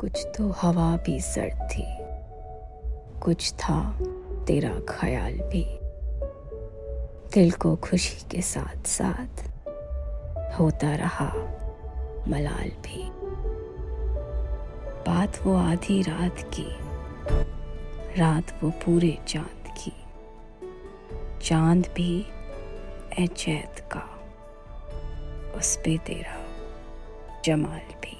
कुछ तो हवा भी सर्द थी, कुछ था तेरा ख्याल भी। दिल को खुशी के साथ साथ होता रहा मलाल भी। बात वो आधी रात की, रात वो पूरे चांद की, चांद भी ए चैत का, उस पे तेरा जमाल भी।